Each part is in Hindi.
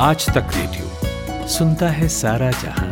आज तक रेडियो सुनता है सारा जहां।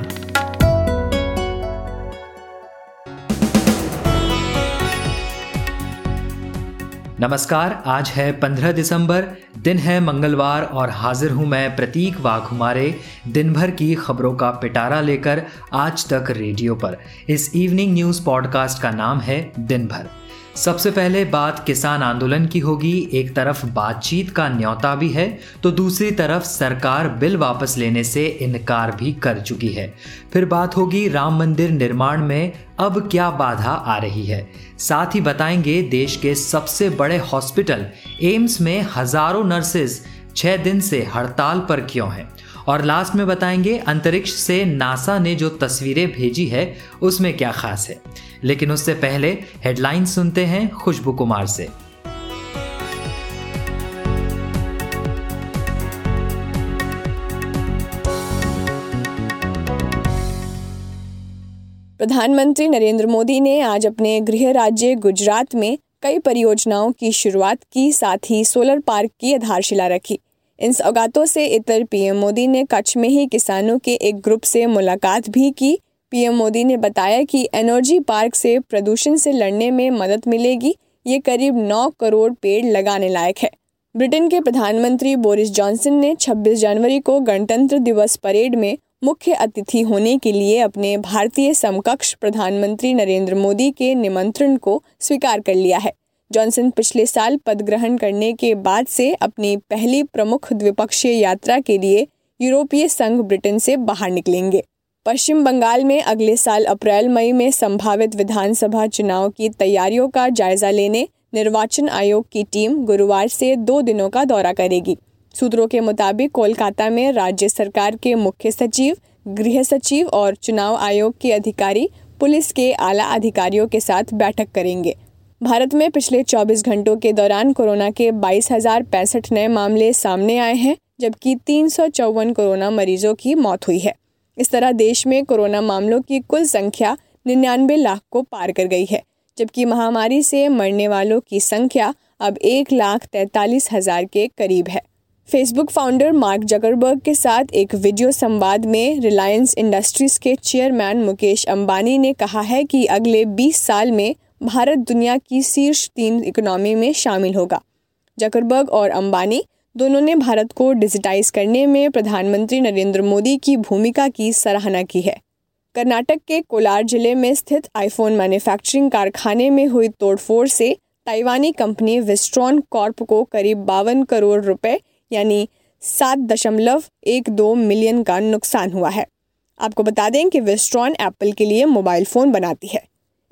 नमस्कार, आज है 15 दिसंबर, दिन है मंगलवार और हाजिर हूं मैं प्रतीक वाघमारे दिन भर की खबरों का पिटारा लेकर आज तक रेडियो पर। इस इवनिंग न्यूज़ पॉडकास्ट का नाम है दिन भर। सबसे पहले बात किसान आंदोलन की होगी। एक तरफ बातचीत का न्योता भी है तो दूसरी तरफ सरकार बिल वापस लेने से इनकार भी कर चुकी है। फिर बात होगी राम मंदिर निर्माण में अब क्या बाधा आ रही है। साथ ही बताएंगे देश के सबसे बड़े हॉस्पिटल एम्स में हजारों नर्सेज 6 दिन से हड़ताल पर क्यों हैं। और लास्ट में बताएंगे अंतरिक्ष से नासा ने जो तस्वीरें भेजी है उसमें क्या खास है। लेकिन उससे पहले हेडलाइन सुनते हैं खुशबू कुमार से। प्रधानमंत्री नरेंद्र मोदी ने आज अपने गृह राज्य गुजरात में कई परियोजनाओं की शुरुआत की, साथ ही सोलर पार्क की आधारशिला रखी। इन सौगातों से इतर पीएम मोदी ने कच्छ में ही किसानों के एक ग्रुप से मुलाकात भी की। पीएम मोदी ने बताया कि एनर्जी पार्क से प्रदूषण से लड़ने में मदद मिलेगी। ये करीब 9 करोड़ पेड़ लगाने लायक है। ब्रिटेन के प्रधानमंत्री बोरिस जॉनसन ने 26 जनवरी को गणतंत्र दिवस परेड में मुख्य अतिथि होने के लिए अपने भारतीय समकक्ष प्रधानमंत्री नरेंद्र मोदी के निमंत्रण को स्वीकार कर लिया है। जॉनसन पिछले साल पद ग्रहण करने के बाद से अपनी पहली प्रमुख द्विपक्षीय यात्रा के लिए यूरोपीय संघ ब्रिटेन से बाहर निकलेंगे। पश्चिम बंगाल में अगले साल अप्रैल मई में संभावित विधानसभा चुनाव की तैयारियों का जायजा लेने निर्वाचन आयोग की टीम गुरुवार से 2 दिनों का दौरा करेगी। सूत्रों के मुताबिक कोलकाता में राज्य सरकार के मुख्य सचिव, गृह सचिव और चुनाव आयोग के अधिकारी पुलिस के आला अधिकारियों के साथ बैठक करेंगे। भारत में पिछले 24 घंटों के दौरान कोरोना के 22,065 नए मामले सामने आए हैं, जबकि 354 कोरोना मरीजों की मौत हुई है। इस तरह देश में कोरोना मामलों की कुल संख्या 99 लाख को पार कर गई है, जबकि महामारी से मरने वालों की संख्या अब 1,43,000 के करीब है। फेसबुक फाउंडर मार्क जकरबर्ग के साथ एक वीडियो संवाद में रिलायंस इंडस्ट्रीज के चेयरमैन मुकेश अंबानी ने कहा है कि अगले 20 साल में भारत दुनिया की शीर्ष 3 इकोनॉमी में शामिल होगा। जकरबर्ग और अंबानी दोनों ने भारत को डिजिटाइज करने में प्रधानमंत्री नरेंद्र मोदी की भूमिका की सराहना की है। कर्नाटक के कोलार जिले में स्थित आईफोन मैन्युफैक्चरिंग कारखाने में हुई तोड़फोड़ से ताइवानी कंपनी विस्ट्रॉन कॉर्प को करीब 52 करोड़ रुपए यानी 7.12 मिलियन का नुकसान हुआ है। आपको बता दें कि विस्ट्रॉन एप्पल के लिए मोबाइल फ़ोन बनाती है।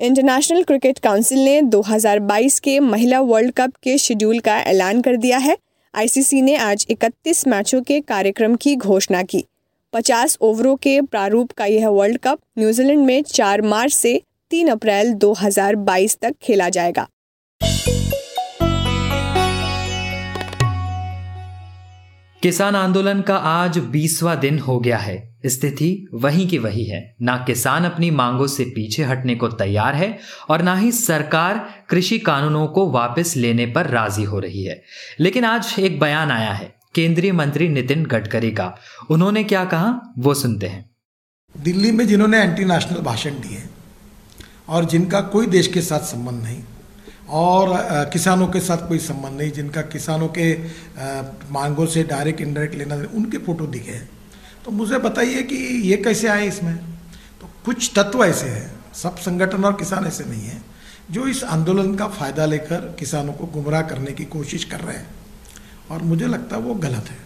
इंटरनेशनल क्रिकेट काउंसिल ने 2022 के महिला वर्ल्ड कप के शेड्यूल का ऐलान कर दिया है। आईसीसी ने आज 31 मैचों के कार्यक्रम की घोषणा की। 50 ओवरों के प्रारूप का यह वर्ल्ड कप न्यूजीलैंड में 4 मार्च से 3 अप्रैल 2022 तक खेला जाएगा। किसान आंदोलन का आज 20वां दिन हो गया है। स्थिति वही की वही है, ना किसान अपनी मांगों से पीछे हटने को तैयार है और ना ही सरकार कृषि कानूनों को वापस लेने पर राजी हो रही है। लेकिन आज एक बयान आया है केंद्रीय मंत्री नितिन गडकरी का। उन्होंने क्या कहा वो सुनते हैं। दिल्ली में जिन्होंने एंटी नेशनल भाषण दिए और जिनका कोई देश के साथ संबंध नहीं और किसानों के साथ कोई संबंध नहीं, जिनका किसानों के मांगों से डायरेक्ट इनडायरेक्ट लेना, उनके फोटो दिखे तो मुझे बताइए कि ये कैसे आए। इसमें तो कुछ तत्व ऐसे हैं, सब संगठन और किसान ऐसे नहीं हैं जो इस आंदोलन का फ़ायदा लेकर किसानों को गुमराह करने की कोशिश कर रहे हैं और मुझे लगता है वो गलत है।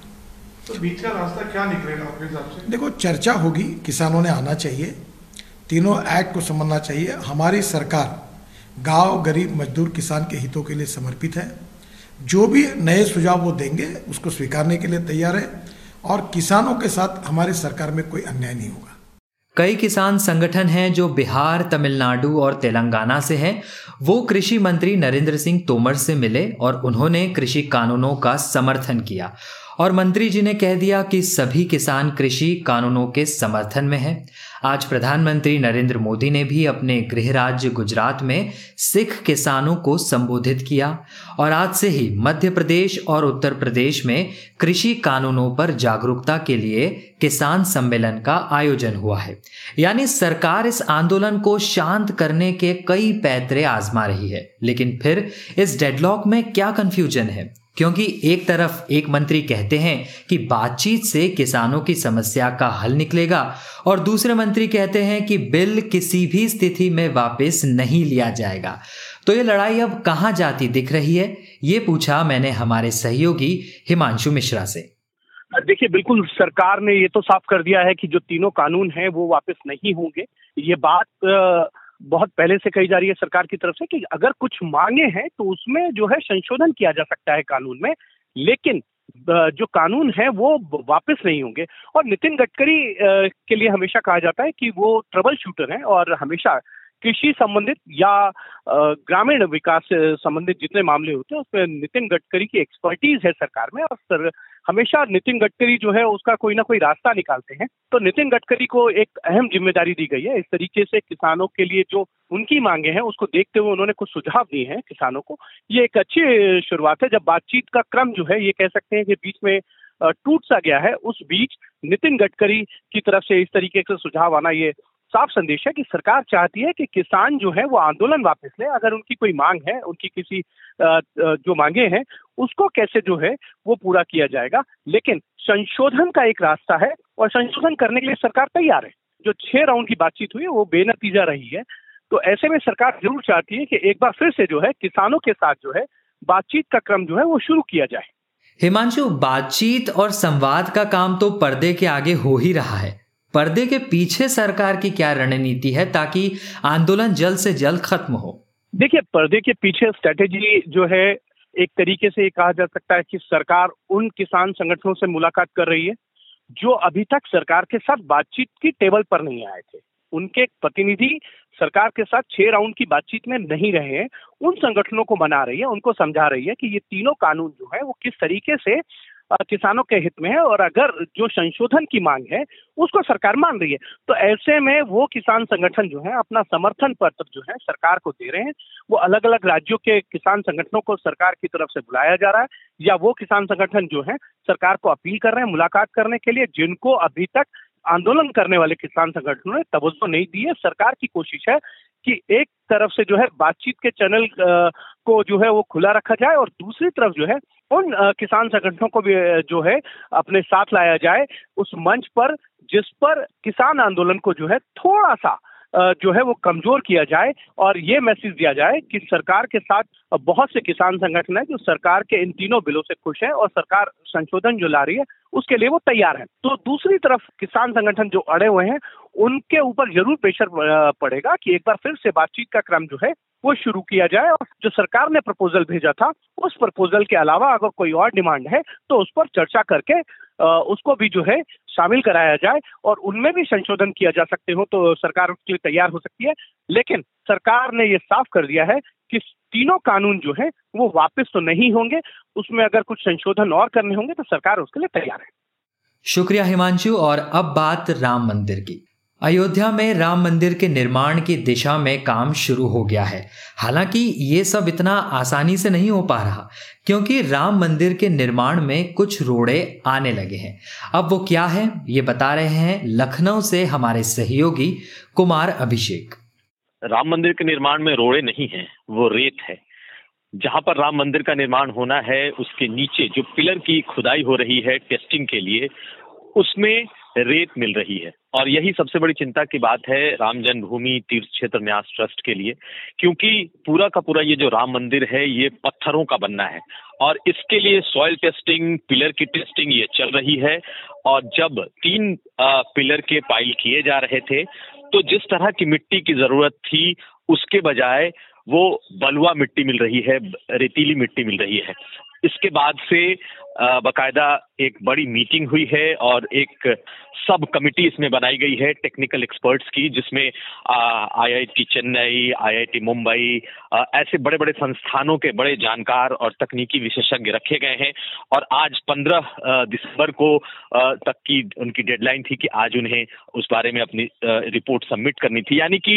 तो बीच का रास्ता क्या निकलेगा आपके हिसाब से? देखो, चर्चा होगी, किसानों ने आना चाहिए, तीनों एक्ट को समझना चाहिए। हमारी सरकार गाँव, गरीब, मजदूर, किसान के हितों के लिए समर्पित है। जो भी नए सुझाव वो देंगे उसको स्वीकारने के लिए तैयार है और किसानों के साथ हमारी सरकार में कोई अन्याय नहीं होगा। कई किसान संगठन हैं जो बिहार, तमिलनाडु और तेलंगाना से हैं। वो कृषि मंत्री नरेंद्र सिंह तोमर से मिले और उन्होंने कृषि कानूनों का समर्थन किया और मंत्री जी ने कह दिया कि सभी किसान कृषि कानूनों के समर्थन में हैं। आज प्रधानमंत्री नरेंद्र मोदी ने भी अपने गृह राज्य गुजरात में सिख किसानों को संबोधित किया और आज से ही मध्य प्रदेश और उत्तर प्रदेश में कृषि कानूनों पर जागरूकता के लिए किसान सम्मेलन का आयोजन हुआ है। यानी सरकार इस आंदोलन को शांत करने के कई पैतरे आजमा रही है, लेकिन फिर इस डेडलॉक में क्या कंफ्यूजन है, क्योंकि एक तरफ एक मंत्री कहते हैं कि बातचीत से किसानों की समस्या का हल निकलेगा और दूसरे मंत्री कहते हैं कि बिल किसी भी स्थिति में वापस नहीं लिया जाएगा। तो ये लड़ाई अब कहाँ जाती दिख रही है, ये पूछा मैंने हमारे सहयोगी हिमांशु मिश्रा से। देखिए, बिल्कुल सरकार ने ये तो साफ कर दिया है कि जो तीनों कानून हैं वो वापस नहीं होंगे। ये बात बहुत पहले से कही जा रही है सरकार की तरफ से कि अगर कुछ मांगे हैं तो उसमें जो है संशोधन किया जा सकता है कानून में, लेकिन जो कानून है वो वापस नहीं होंगे। और नितिन गडकरी के लिए हमेशा कहा जाता है कि वो ट्रबल शूटर हैं और हमेशा कृषि संबंधित या ग्रामीण विकास से संबंधित जितने मामले होते हैं उसमें नितिन गडकरी की एक्सपर्टीज है सरकार में, और हमेशा नितिन गडकरी जो है उसका कोई ना कोई रास्ता निकालते हैं। तो नितिन गडकरी को एक अहम जिम्मेदारी दी गई है। इस तरीके से किसानों के लिए जो उनकी मांगे हैं उसको देखते हुए उन्होंने कुछ सुझाव दिए हैं किसानों को। ये एक अच्छी शुरुआत है। जब बातचीत का क्रम जो है ये कह सकते हैं कि बीच में टूट सा गया है, उस बीच नितिन गडकरी की तरफ से इस तरीके से सुझाव आना ये साफ संदेश है कि सरकार चाहती है कि किसान जो है वो आंदोलन वापस ले। अगर उनकी कोई मांग है, उनकी किसी जो मांगे हैं उसको कैसे जो है वो पूरा किया जाएगा, लेकिन संशोधन का एक रास्ता है और संशोधन करने के लिए सरकार तैयार है। जो 6 राउंड की बातचीत हुई है वो बेनतीजा रही है। तो ऐसे में सरकार जरूर चाहती है कि एक बार फिर से जो है किसानों के साथ जो है बातचीत का क्रम जो है वो शुरू किया जाए। हिमांशु, बातचीत और संवाद का काम तो पर्दे के आगे हो ही रहा है, पर्दे के पीछे सरकार की क्या रणनीति है ताकि आंदोलन जल्द से जल्द खत्म हो? देखिए, पर्दे के पीछे स्ट्रेटेजी जो है एक तरीके से कहा जा सकता है कि सरकार उन किसान संगठनों से मुलाकात कर रही है जो अभी तक सरकार के साथ बातचीत की टेबल पर नहीं आए थे। उनके प्रतिनिधि सरकार के साथ 6 राउंड की बातचीत में नहीं रहे हैं। उन संगठनों को मना रही है, उनको समझा रही है कि ये तीनों कानून जो है वो किस तरीके से किसानों के हित में है और अगर जो संशोधन की मांग है उसको सरकार मान रही है। तो ऐसे में वो किसान संगठन जो है अपना समर्थन पत्र जो है सरकार को दे रहे हैं। वो अलग अलग राज्यों के किसान संगठनों को सरकार की तरफ से बुलाया जा रहा है या वो किसान संगठन जो है सरकार को अपील कर रहे हैं मुलाकात करने के लिए, जिनको अभी तक आंदोलन करने वाले किसान संगठनों ने तवज्जो नहीं दी है। सरकार की कोशिश है कि एक तरफ से जो है बातचीत के चैनल को जो है वो खुला रखा जाए और दूसरी तरफ जो है उन किसान संगठनों को भी जो है अपने साथ लाया जाए उस मंच पर जिस पर किसान आंदोलन को जो है थोड़ा सा जो है वो कमजोर किया जाए और ये मैसेज दिया जाए कि सरकार के साथ बहुत से किसान संगठन है जो सरकार के इन तीनों बिलों से खुश है और सरकार संशोधन जो ला रही है उसके लिए वो तैयार है। तो दूसरी तरफ किसान संगठन जो अड़े हुए हैं उनके ऊपर जरूर प्रेशर पड़ेगा कि एक बार फिर से बातचीत का क्रम जो है वो शुरू किया जाए और जो सरकार ने प्रपोजल भेजा था उस प्रपोजल के अलावा अगर कोई और डिमांड है तो उस पर चर्चा करके उसको भी जो है शामिल कराया जाए और उनमें भी संशोधन किया जा सकते हो तो सरकार उसके लिए तैयार हो सकती है। लेकिन सरकार ने ये साफ कर दिया है कि तीनों कानून जो है वो वापस तो नहीं होंगे, उसमें अगर कुछ संशोधन और करने होंगे तो सरकार उसके लिए तैयार है। शुक्रिया हिमांशु। और अब बात राम मंदिर की। अयोध्या में राम मंदिर के निर्माण की दिशा में काम शुरू हो गया है। हालांकि ये सब इतना आसानी से नहीं हो पा रहा क्योंकि राम मंदिर के निर्माण में कुछ रोड़े आने लगे हैं। अब वो क्या है ये बता रहे हैं लखनऊ से हमारे सहयोगी कुमार अभिषेक। राम मंदिर के निर्माण में रोड़े नहीं हैं, वो रेत है। जहां पर राम मंदिर का निर्माण होना है उसके नीचे जो पिलर की खुदाई हो रही है टेस्टिंग के लिए उसमें रेत मिल रही है और यही सबसे बड़ी चिंता की बात है राम जन्मभूमि तीर्थ क्षेत्र न्यास ट्रस्ट के लिए, क्योंकि पूरा का पूरा ये जो राम मंदिर है ये पत्थरों का बनना है और इसके लिए सॉइल टेस्टिंग, पिलर की टेस्टिंग ये चल रही है। और जब 3 पिलर के पाइल किए जा रहे थे तो जिस तरह की मिट्टी की जरूरत थी उसके बजाय वो बलुआ मिट्टी मिल रही है, रेतीली मिट्टी मिल रही है। इसके बाद से बाकायदा एक बड़ी मीटिंग हुई है और एक सब कमिटी इसमें बनाई गई है टेक्निकल एक्सपर्ट्स की, जिसमें आईआईटी चेन्नई, आईआईटी मुंबई, ऐसे बड़े बड़े संस्थानों के बड़े जानकार और तकनीकी विशेषज्ञ रखे गए हैं। और आज 15 दिसंबर को तक की उनकी डेडलाइन थी कि आज उन्हें उस बारे में अपनी रिपोर्ट सबमिट करनी थी। यानी कि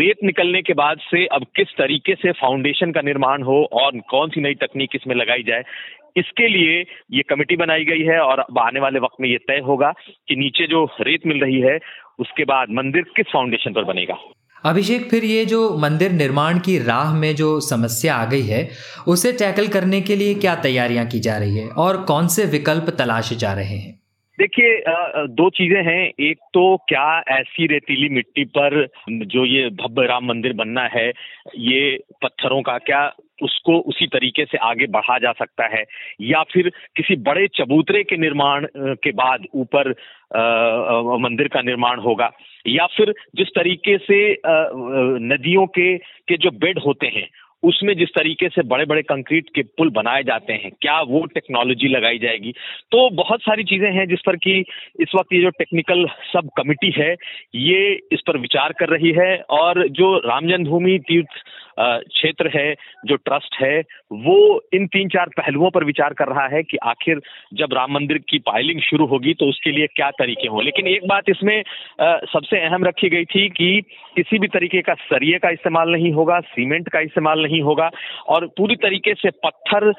रेत निकलने के बाद से अब किस तरीके से फाउंडेशन का निर्माण हो और कौन सी नई तकनीक इसमें लगाई जाए, इसके लिए ये कमेटी बनाई गई है। और आने वाले वक्त में ये तय होगा कि नीचे जो रेत मिल रही है उसके बाद मंदिर किस फाउंडेशन पर बनेगा। अभिषेक, फिर ये जो मंदिर निर्माण की राह में जो समस्या आ गई है उसे टैकल करने के लिए क्या तैयारियां की जा रही है और कौन से विकल्प तलाशे जा रहे हैं? देखिए, दो चीजें हैं। एक तो क्या ऐसी रेतीली मिट्टी पर जो ये भव्य राम मंदिर बनना है, ये पत्थरों का, क्या उसको उसी तरीके से आगे बढ़ा जा सकता है, या फिर किसी बड़े चबूतरे के निर्माण के बाद ऊपर मंदिर का निर्माण होगा, या फिर जिस तरीके से नदियों के जो बेड होते हैं उसमें जिस तरीके से बड़े बड़े कंक्रीट के पुल बनाए जाते हैं, क्या वो टेक्नोलॉजी लगाई जाएगी। तो बहुत सारी चीजें हैं जिस पर कि इस वक्त ये जो टेक्निकल सब कमिटी है ये इस पर विचार कर रही है। और जो राम जन्मभूमि तीर्थ क्षेत्र है, जो ट्रस्ट है, वो इन 3-4 पहलुओं पर विचार कर रहा है कि आखिर जब राम मंदिर की पाइलिंग शुरू होगी तो उसके लिए क्या तरीके हों। लेकिन एक बात इसमें सबसे अहम रखी गई थी कि किसी भी तरीके का सरिये का इस्तेमाल नहीं होगा, सीमेंट का इस्तेमाल नहीं होगा और पूरी तरीके से पत्थर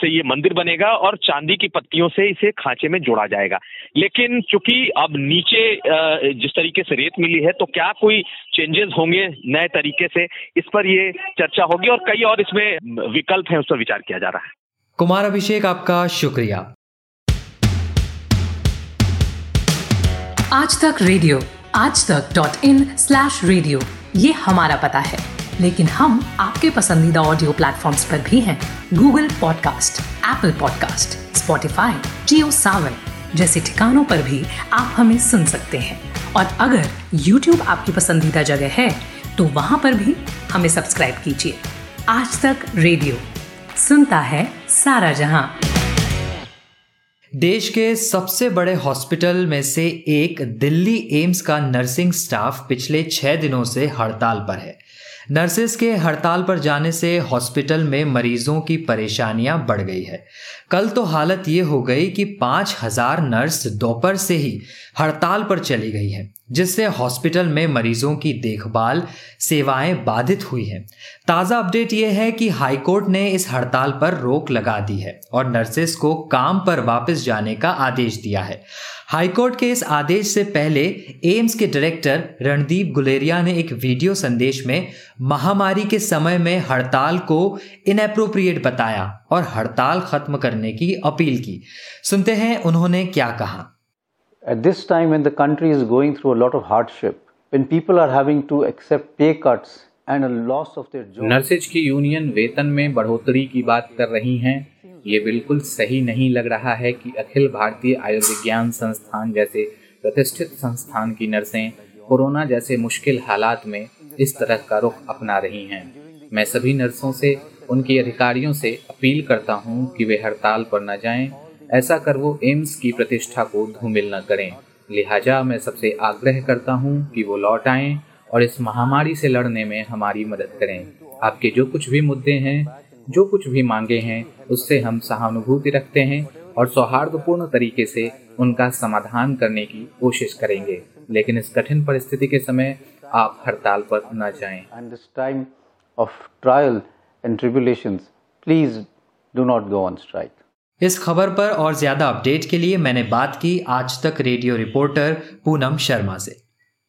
से ये मंदिर बनेगा और चांदी की पत्तियों से इसे खांचे में जोड़ा जाएगा। लेकिन चूंकि अब नीचे जिस तरीके से रेत मिली है तो क्या कोई चेंजेस होंगे नए तरीके से, इस पर ये चर्चा होगी और कई और इसमें विकल्प हैं, उस पर विचार किया जा रहा है। कुमार अभिषेक, आपका शुक्रिया। आज तक रेडियो आजतक.in/रेडियो ये हमारा पता है, लेकिन हम आपके पसंदीदा ऑडियो प्लेटफॉर्म्स पर भी हैं। Google podcast, Apple podcast, Spotify, Jio Saavn जैसे ठिकानों पर भी आप हमें सुन सकते हैं। और अगर YouTube आपकी पसंदीदा जगह है तो वहाँ पर भी हमें सब्सक्राइब कीजिए। आज तक रेडियो सुनता है सारा जहां। देश के सबसे बड़े हॉस्पिटल में से एक दिल्ली एम्स का नर्सिंग स्टाफ पिछले 6 दिनों से हड़ताल पर है। नर्सेस के हड़ताल पर जाने से हॉस्पिटल में मरीजों की परेशानियां बढ़ गई है। कल तो हालत ये हो गई कि 5,000 नर्स दोपहर से ही हड़ताल पर चली गई हैं, जिससे हॉस्पिटल में मरीजों की देखभाल सेवाएं बाधित हुई हैं। ताज़ा अपडेट ये है कि हाईकोर्ट ने इस हड़ताल पर रोक लगा दी है और नर्सेस को काम पर वापस जाने का आदेश दिया है। हाईकोर्ट के इस आदेश से पहले एम्स के डायरेक्टर रणदीप गुलेरिया ने एक वीडियो संदेश में महामारी के समय में हड़ताल को इनएप्रोप्रिएट बताया और हड़ताल खत्म करने की अपील की। सुनते हैं उन्होंने क्या कहा। At this time when the country is going through a lot of hardship, when people are having to accept pay cuts and a loss of their job. Nurses की यूनियन वेतन में बढ़ोतरी की बात कर रही हैं। ये बिल्कुल सही नहीं लग रहा है कि अखिल भारतीय आयुर्विज्ञान संस्थान जैसे प्रतिष्ठित संस्थान की नर्सें कोरोना जैसे मुश्किल हालात में इस तरह का रुख अपना रही हैं। मैं सभी नर्सों से, उनके अधिकारियों से अपील करता हूं कि वे हड़ताल पर न जाएं, ऐसा कर वो एम्स की प्रतिष्ठा को धूमिल न करें। लिहाजा मैं सबसे आग्रह करता हूं कि वो लौट आएं और इस महामारी से लड़ने में हमारी मदद करें। आपके जो कुछ भी मुद्दे हैं, जो कुछ भी मांगे हैं, उससे हम सहानुभूति रखते हैं और सौहार्दपूर्ण तरीके से उनका समाधान करने की कोशिश करेंगे, लेकिन इस कठिन परिस्थिति के समय आप हड़ताल पर न जाएं। And this time of trial and tribulations, please do not go on strike. इस खबर पर और ज्यादा अपडेट के लिए मैंने बात की आज तक रेडियो रिपोर्टर पूनम शर्मा से।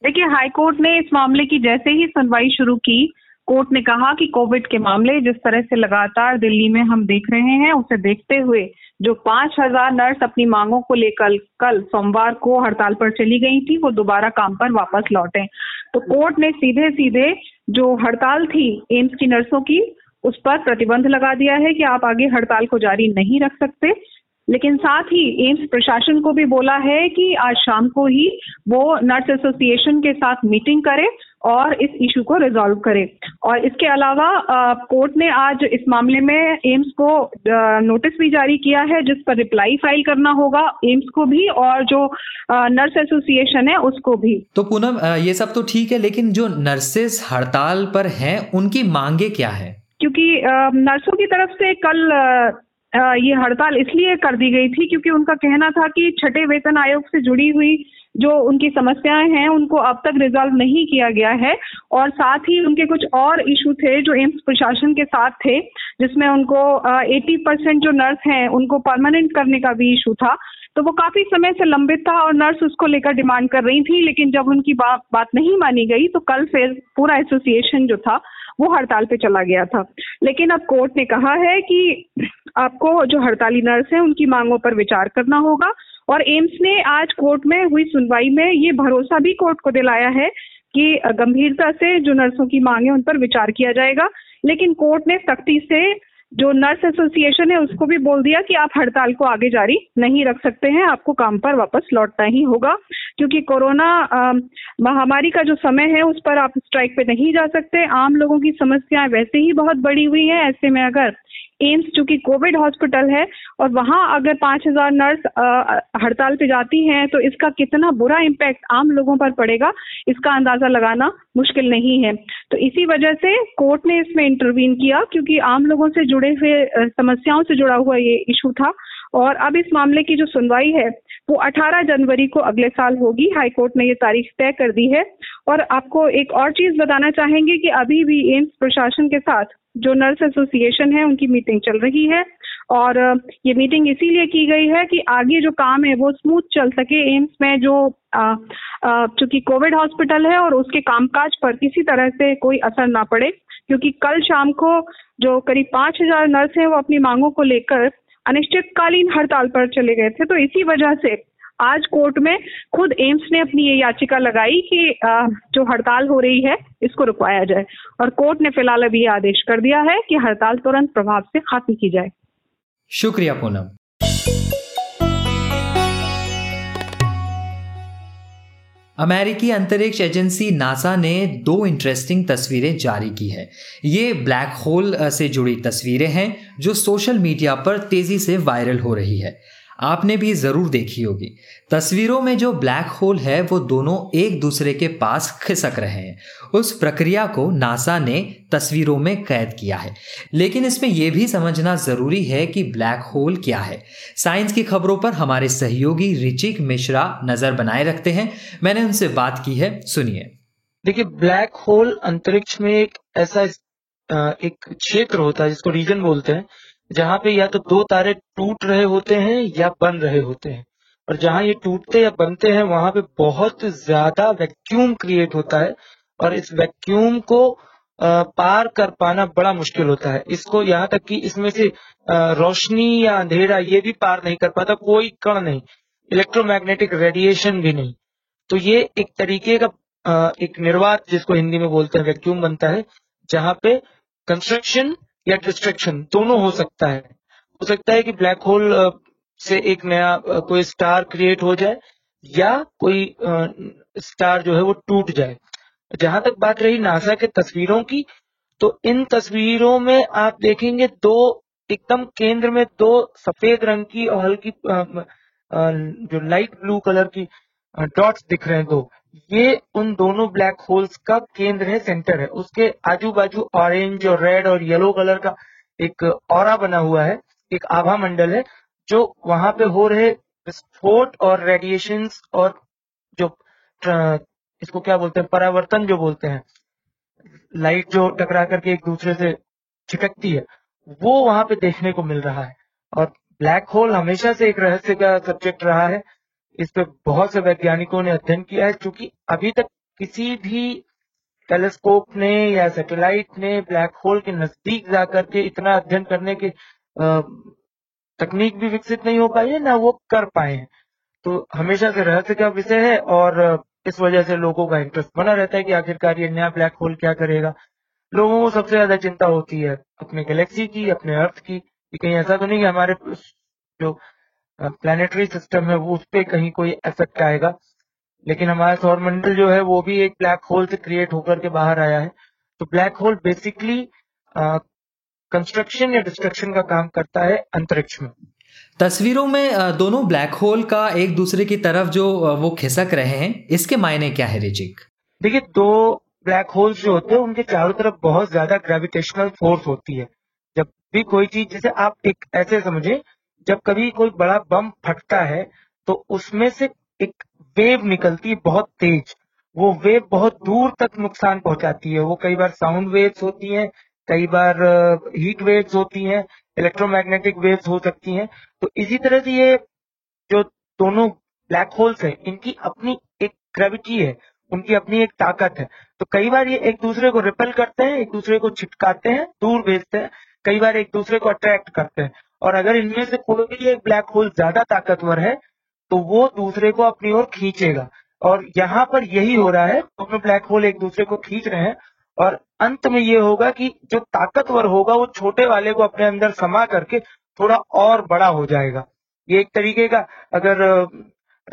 देखिए, हाई कोर्ट ने इस मामले की जैसे ही सुनवाई शुरू की, कोर्ट ने कहा कि कोविड के मामले जिस तरह से लगातार दिल्ली में हम देख रहे हैं, उसे देखते हुए जो 5,000 नर्स अपनी मांगों को लेकर कल सोमवार को हड़ताल पर चली गई थी, वो दोबारा काम पर वापस लौटें। तो कोर्ट ने सीधे सीधे जो हड़ताल थी एम्स की नर्सों की, उस पर प्रतिबंध लगा दिया है कि आप आगे हड़ताल को जारी नहीं रख सकते। लेकिन साथ ही एम्स प्रशासन को भी बोला है कि आज शाम को ही वो नर्स एसोसिएशन के साथ मीटिंग करे और इस इशू को रिजॉल्व करे। और इसके अलावा कोर्ट ने आज इस मामले में एम्स को नोटिस भी जारी किया है जिस पर रिप्लाई फाइल करना होगा एम्स को भी और जो नर्स एसोसिएशन है उसको भी। तो पूनम ये सब तो ठीक है, लेकिन जो नर्सेस हड़ताल पर हैं उनकी मांगे क्या है? क्योंकि नर्सों की तरफ से कल ये हड़ताल इसलिए कर दी गई थी क्योंकि उनका कहना था कि छठे वेतन आयोग से जुड़ी हुई जो उनकी समस्याएं हैं उनको अब तक रिजॉल्व नहीं किया गया है और साथ ही उनके कुछ और इशू थे जो एम्स प्रशासन के साथ थे जिसमें उनको 80% जो नर्स हैं उनको परमानेंट करने का भी इशू था। तो वो काफी समय से लंबित था और नर्स उसको लेकर डिमांड कर रही थी, लेकिन जब उनकी बात नहीं मानी गई तो कल फिर पूरा एसोसिएशन जो था वो हड़ताल पे चला गया था। लेकिन अब कोर्ट ने कहा है कि आपको जो हड़ताली नर्स हैं उनकी मांगों पर विचार करना होगा और एम्स ने आज कोर्ट में हुई सुनवाई में ये भरोसा भी कोर्ट को दिलाया है कि गंभीरता से जो नर्सों की मांग है उन पर विचार किया जाएगा। लेकिन कोर्ट ने सख्ती से जो नर्स एसोसिएशन है उसको भी बोल दिया कि आप हड़ताल को आगे जारी नहीं रख सकते हैं, आपको काम पर वापस लौटना ही होगा क्योंकि कोरोना महामारी का जो समय है उस पर आप स्ट्राइक पे नहीं जा सकते। आम लोगों की समस्याएं वैसे ही बहुत बढ़ी हुई है, ऐसे में अगर एम्स चूंकि कोविड हॉस्पिटल है और वहां अगर 5,000 नर्स हड़ताल पे जाती हैं तो इसका कितना बुरा इम्पैक्ट आम लोगों पर पड़ेगा इसका अंदाजा लगाना मुश्किल नहीं है। तो इसी वजह से कोर्ट ने इसमें इंटरवीन किया क्योंकि आम लोगों से जुड़े हुए समस्याओं से जुड़ा हुआ ये इशू था। और अब इस मामले की जो सुनवाई है वो 18 जनवरी को अगले साल होगी। हाईकोर्ट ने ये तारीख तय कर दी है। और आपको एक और चीज बताना चाहेंगे कि अभी भी एम्स प्रशासन के साथ जो नर्स एसोसिएशन है उनकी मीटिंग चल रही है और ये मीटिंग इसीलिए की गई है कि आगे जो काम है वो स्मूथ चल सके। एम्स में जो चूंकि कोविड हॉस्पिटल है और उसके कामकाज पर किसी तरह से कोई असर ना पड़े क्योंकि कल शाम को जो करीब 5,000 नर्स हैं वो अपनी मांगों को लेकर अनिश्चितकालीन हड़ताल पर चले गए थे। तो इसी वजह से आज कोर्ट में खुद एम्स ने अपनी ये याचिका लगाई कि जो हड़ताल हो रही है इसको रुकवाया जाए और कोर्ट ने फिलहाल अभी आदेश कर दिया है कि हड़ताल तुरंत प्रभाव से खत्म की जाए। शुक्रिया पूनम। अमेरिकी अंतरिक्ष एजेंसी नासा ने 2 इंटरेस्टिंग तस्वीरें जारी की है। ये ब्लैक होल से जुड़ी तस्वीरें हैं जो सोशल मीडिया पर तेजी से वायरल हो रही है। आपने भी ज़रूर देखी होगी। तस्वीरों में जो ब्लैक होल है वो दोनों एक दूसरे के पास खिसक रहे हैं। उस प्रक्रिया को नासा ने तस्वीरों में कैद किया है, लेकिन इसमें यह भी समझना ज़रूरी है कि ब्लैक होल क्या है। साइंस की खबरों पर हमारे सहयोगी रिचिक मिश्रा नज़र बनाए रखते हैं। मैंने उनसे बात की है, सुनिए। देखिए, ब्लैक होल अंतरिक्ष में एक ऐसा एक क्षेत्र होता है जिसको रीजन बोलते हैं, जहाँ पे या तो 2 तारे टूट रहे होते हैं या बन रहे होते हैं, और जहाँ ये टूटते या बनते हैं वहां पे बहुत ज्यादा वैक्यूम क्रिएट होता है और इस वैक्यूम को पार कर पाना बड़ा मुश्किल होता है। इसको यहाँ तक कि इसमें से रोशनी या अंधेरा ये भी पार नहीं कर पाता, कोई कण नहीं, इलेक्ट्रोमैग्नेटिक रेडिएशन भी नहीं। तो ये एक तरीके का एक निर्वात जिसको हिंदी में बोलते हैं वैक्यूम बनता है, जहाँ पे कंस्ट्रक्शन या डिस्ट्रक्शन दोनों हो सकता है। हो सकता है कि ब्लैक होल से एक नया कोई स्टार क्रिएट हो जाए या कोई स्टार जो है वो टूट जाए। जहां तक बात रही नासा के तस्वीरों की, तो इन तस्वीरों में आप देखेंगे 2 एकदम केंद्र में 2 सफेद रंग की और हल्की जो लाइट ब्लू कलर की डॉट्स दिख रहे हैं। 2 ये उन दोनों ब्लैक होल्स का केंद्र है, सेंटर है। उसके आजू बाजू ऑरेंज और रेड और येलो कलर का एक ऑरा बना हुआ है, एक आभा मंडल है जो वहां पे हो रहे विस्फोट और रेडिएशंस और जो इसको क्या बोलते हैं, परावर्तन जो बोलते हैं, लाइट जो टकरा करके एक दूसरे से छिटकती है, वो वहां पे देखने को मिल रहा है। और ब्लैक होल हमेशा से एक रहस्य का सब्जेक्ट रहा है। इस पर बहुत से वैज्ञानिकों ने अध्ययन किया है, क्योंकि अभी तक किसी भी टेलीस्कोप ने या सैटेलाइट ने ब्लैक होल के नजदीक जाकर के इतना अध्ययन करने की तकनीक भी विकसित नहीं हो पाई है, ना वो कर पाए हैं। तो हमेशा से रहस्य का विषय है और इस वजह से लोगों का इंटरेस्ट बना रहता है कि आखिरकार ये नया ब्लैक होल क्या करेगा। लोगों को सबसे ज्यादा चिंता होती है अपने गैलेक्सी की, अपने अर्थ की, कि कहीं ऐसा तो नहीं कि हमारे जो प्लानिटरी सिस्टम है वो उस पर कहीं कोई इफेक्ट आएगा। लेकिन हमारा सौरमंडल जो है वो भी एक ब्लैक होल से क्रिएट होकर के बाहर आया है। तो ब्लैक होल बेसिकली कंस्ट्रक्शन या डिस्ट्रक्शन का काम करता है अंतरिक्ष में। तस्वीरों में दोनों ब्लैक होल का एक दूसरे की तरफ जो वो खिसक रहे हैं, इसके मायने क्या है रिचिक? देखिए, दो ब्लैक होल्स जो होते हैं उनके चारों तरफ बहुत ज्यादा ग्रेविटेशनल फोर्स होती है। जब भी कोई चीज, जैसे आप एक ऐसे समझे, जब कभी कोई बड़ा बम फटता है तो उसमें से एक वेव निकलती है बहुत तेज। वो वेव बहुत दूर तक नुकसान पहुंचाती है। वो कई बार साउंड वेव्स होती हैं, कई बार हीट वेव्स होती हैं, इलेक्ट्रोमैग्नेटिक वेव्स हो सकती हैं। तो इसी तरह से ये जो दोनों ब्लैक होल्स हैं, इनकी अपनी एक ग्रेविटी है, उनकी अपनी एक ताकत है। तो कई बार ये एक दूसरे को रिपेल करते हैं, एक दूसरे को छिटकाते हैं, दूर भेजते हैं, कई बार एक दूसरे को अट्रैक्ट करते हैं। और अगर इनमें से कोई भी एक ब्लैक होल ज्यादा ताकतवर है तो वो दूसरे को अपनी ओर खींचेगा। और यहाँ पर यही हो रहा है, दोनों ब्लैक होल एक दूसरे को खींच रहे हैं। और अंत में ये होगा कि जो ताकतवर होगा वो छोटे वाले को अपने अंदर समा करके थोड़ा और बड़ा हो जाएगा। ये एक तरीके का, अगर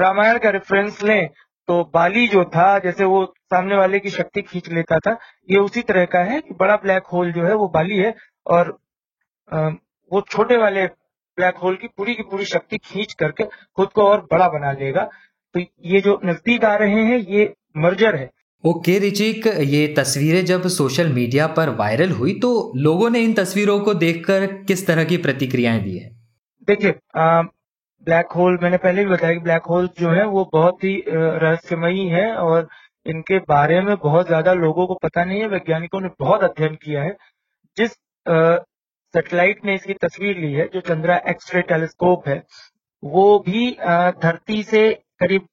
रामायण का रेफरेंस लें तो बाली जो था, जैसे वो सामने वाले की शक्ति खींच लेता था, ये उसी तरह का है कि बड़ा ब्लैक होल जो है वो बाली है और वो छोटे वाले ब्लैक होल की पूरी शक्ति खींच करके खुद को और बड़ा बना लेगा। तो ये जो नजदीक आ रहे हैं ये मर्जर है। ओके रिचिक, ये तस्वीरें जब सोशल मीडिया पर वायरल हुई तो लोगों ने इन तस्वीरों को देखकर किस तरह की प्रतिक्रियाएं दी है? देखिए, ब्लैक होल, मैंने पहले भी बताया कि ब्लैक होल जो है वो बहुत ही रहस्यमयी है और इनके बारे में बहुत ज्यादा लोगों को पता नहीं है। वैज्ञानिकों ने बहुत अध्ययन किया है। जिस सैटेलाइट ने इसकी तस्वीर ली है, जो चंद्रा एक्सरे टेलीस्कोप है, वो भी धरती से करीब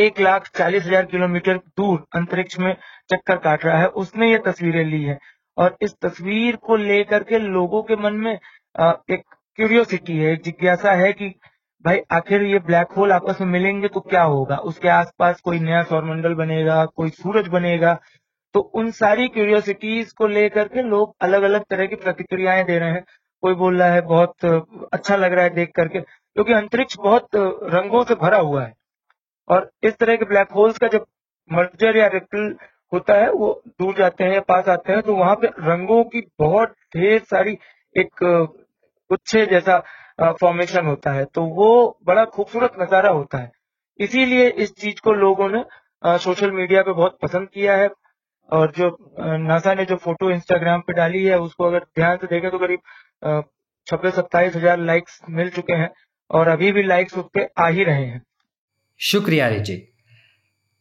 1,40,000 किलोमीटर दूर अंतरिक्ष में चक्कर काट रहा है, उसने ये तस्वीरें ली है। और इस तस्वीर को लेकर के लोगों के मन में एक क्यूरियोसिटी है, जिज्ञासा है कि भाई आखिर ये ब्लैक होल आपस में मिलेंगे तो क्या होगा, उसके आसपास कोई नया सौरमंडल बनेगा, कोई सूरज बनेगा। तो उन सारी क्यूरियोसिटीज को लेकर के लोग अलग अलग तरह की प्रतिक्रियाएं दे रहे हैं। कोई बोल रहा है बहुत अच्छा लग रहा है देख करके, क्योंकि अंतरिक्ष बहुत रंगों से भरा हुआ है। और इस तरह के ब्लैक होल्स का जब मर्जर या रिपल होता है, वो दूर जाते हैं या पास आते हैं, तो वहां पे रंगों की बहुत ढेर सारी एक गुच्छे जैसा फॉर्मेशन होता है। तो वो बड़ा खूबसूरत नजारा होता है। इसीलिए इस चीज को लोगों ने सोशल मीडिया पे बहुत पसंद किया है। और जो नासा ने जो फोटो इंस्टाग्राम पे डाली है, उसको अगर ध्यान से देखें तो करीब 26-27 हजार लाइक्स मिल चुके हैं और अभी भी लाइक्स उस पर आ ही रहे हैं। शुक्रिया रिचिक।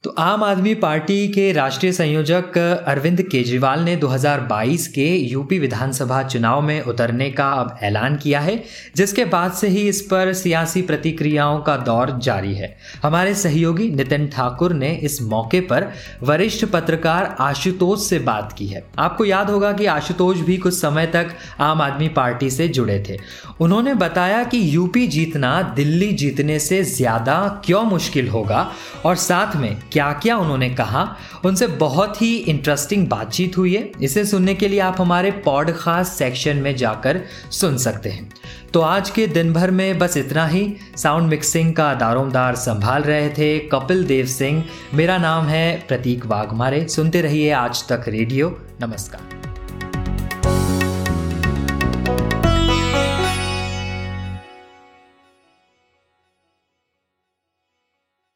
तो आम आदमी पार्टी के राष्ट्रीय संयोजक अरविंद केजरीवाल ने 2022 के यूपी विधानसभा चुनाव में उतरने का अब ऐलान किया है, जिसके बाद से ही इस पर सियासी प्रतिक्रियाओं का दौर जारी है। हमारे सहयोगी नितिन ठाकुर ने इस मौके पर वरिष्ठ पत्रकार आशुतोष से बात की है। आपको याद होगा कि आशुतोष भी कुछ समय तक आम आदमी पार्टी से जुड़े थे। उन्होंने बताया कि यूपी जीतना दिल्ली जीतने से ज़्यादा क्यों मुश्किल होगा और साथ में क्या क्या उन्होंने कहा। उनसे बहुत ही इंटरेस्टिंग बातचीत हुई है। इसे सुनने के लिए आप हमारे पॉडकास्ट सेक्शन में जाकर सुन सकते हैं। तो आज के दिन भर में बस इतना ही। साउंड मिक्सिंग का दारोमदार संभाल रहे थे कपिल देव सिंह। मेरा नाम है प्रतीक वाघमारे। सुनते रहिए आज तक रेडियो। नमस्कार।